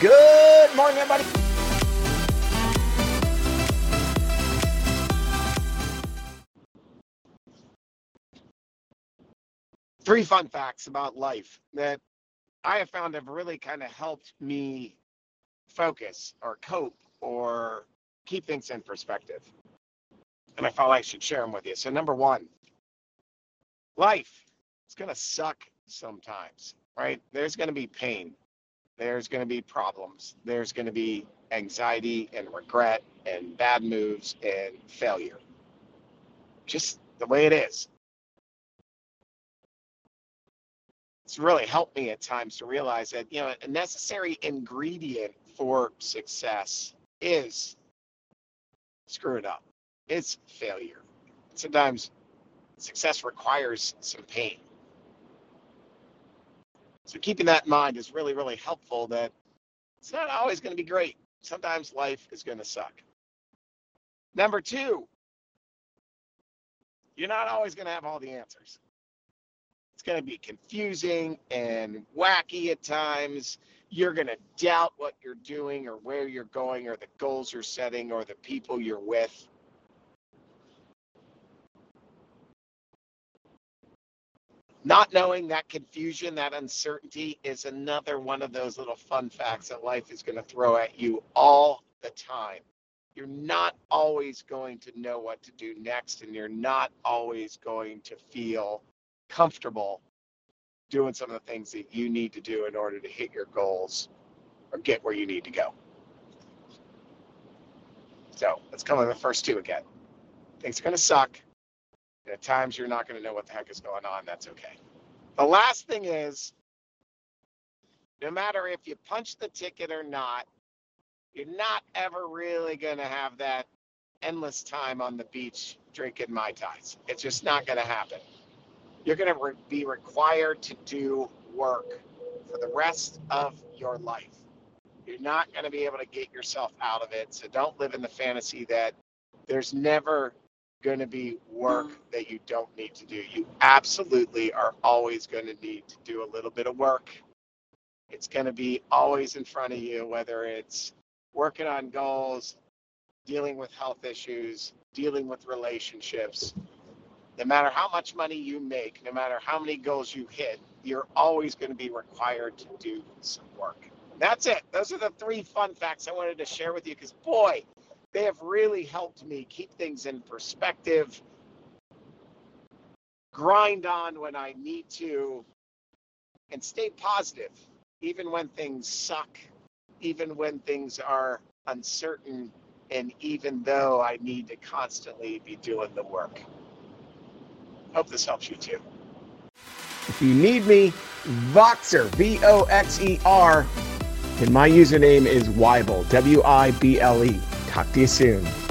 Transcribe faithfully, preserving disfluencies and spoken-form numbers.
Good morning, everybody. Three fun facts about life that I have found have really kind of helped me focus or cope or keep things in perspective. And I felt I should share them with you. So number one, life is going to suck sometimes, right? There's going to be pain. There's going to be problems. There's going to be anxiety and regret and bad moves and failure. Just the way it is. It's really helped me at times to realize that, you know, a necessary ingredient for success is screwing up. It's failure. Sometimes success requires some pain. So keeping that in mind is really, really helpful that it's not always going to be great. Sometimes life is going to suck. Number two, you're not always going to have all the answers. It's going to be confusing and wacky at times. You're going to doubt what you're doing or where you're going or the goals you're setting or the people you're with. Not knowing, that confusion, that uncertainty is another one of those little fun facts that life is going to throw at you all the time. You're not always going to know what to do next, and you're not always going to feel comfortable doing some of the things that you need to do in order to hit your goals or get where you need to go. So let's come to the first two again. Things are going to suck. And at times, you're not going to know what the heck is going on. That's okay. The last thing is, no matter if you punch the ticket or not, you're not ever really going to have that endless time on the beach drinking Mai Tais. It's just not going to happen. You're going to re- be required to do work for the rest of your life. You're not going to be able to get yourself out of it. So don't live in the fantasy that there's never going to be work that you don't need to do. You absolutely are always going to need to do a little bit of work. It's going to be always in front of you, whether it's working on goals, dealing with health issues, dealing with relationships. No matter how much money you make, no matter how many goals you hit, you're always going to be required to do some work. And that's it. Those are the three fun facts I wanted to share with you because, boy, they have really helped me keep things in perspective, grind on when I need to, and stay positive, even when things suck, even when things are uncertain, and even though I need to constantly be doing the work. Hope this helps you too. If you need me, Voxer, V O X E R, and my username is Weible, W I B L E. Talk to you soon.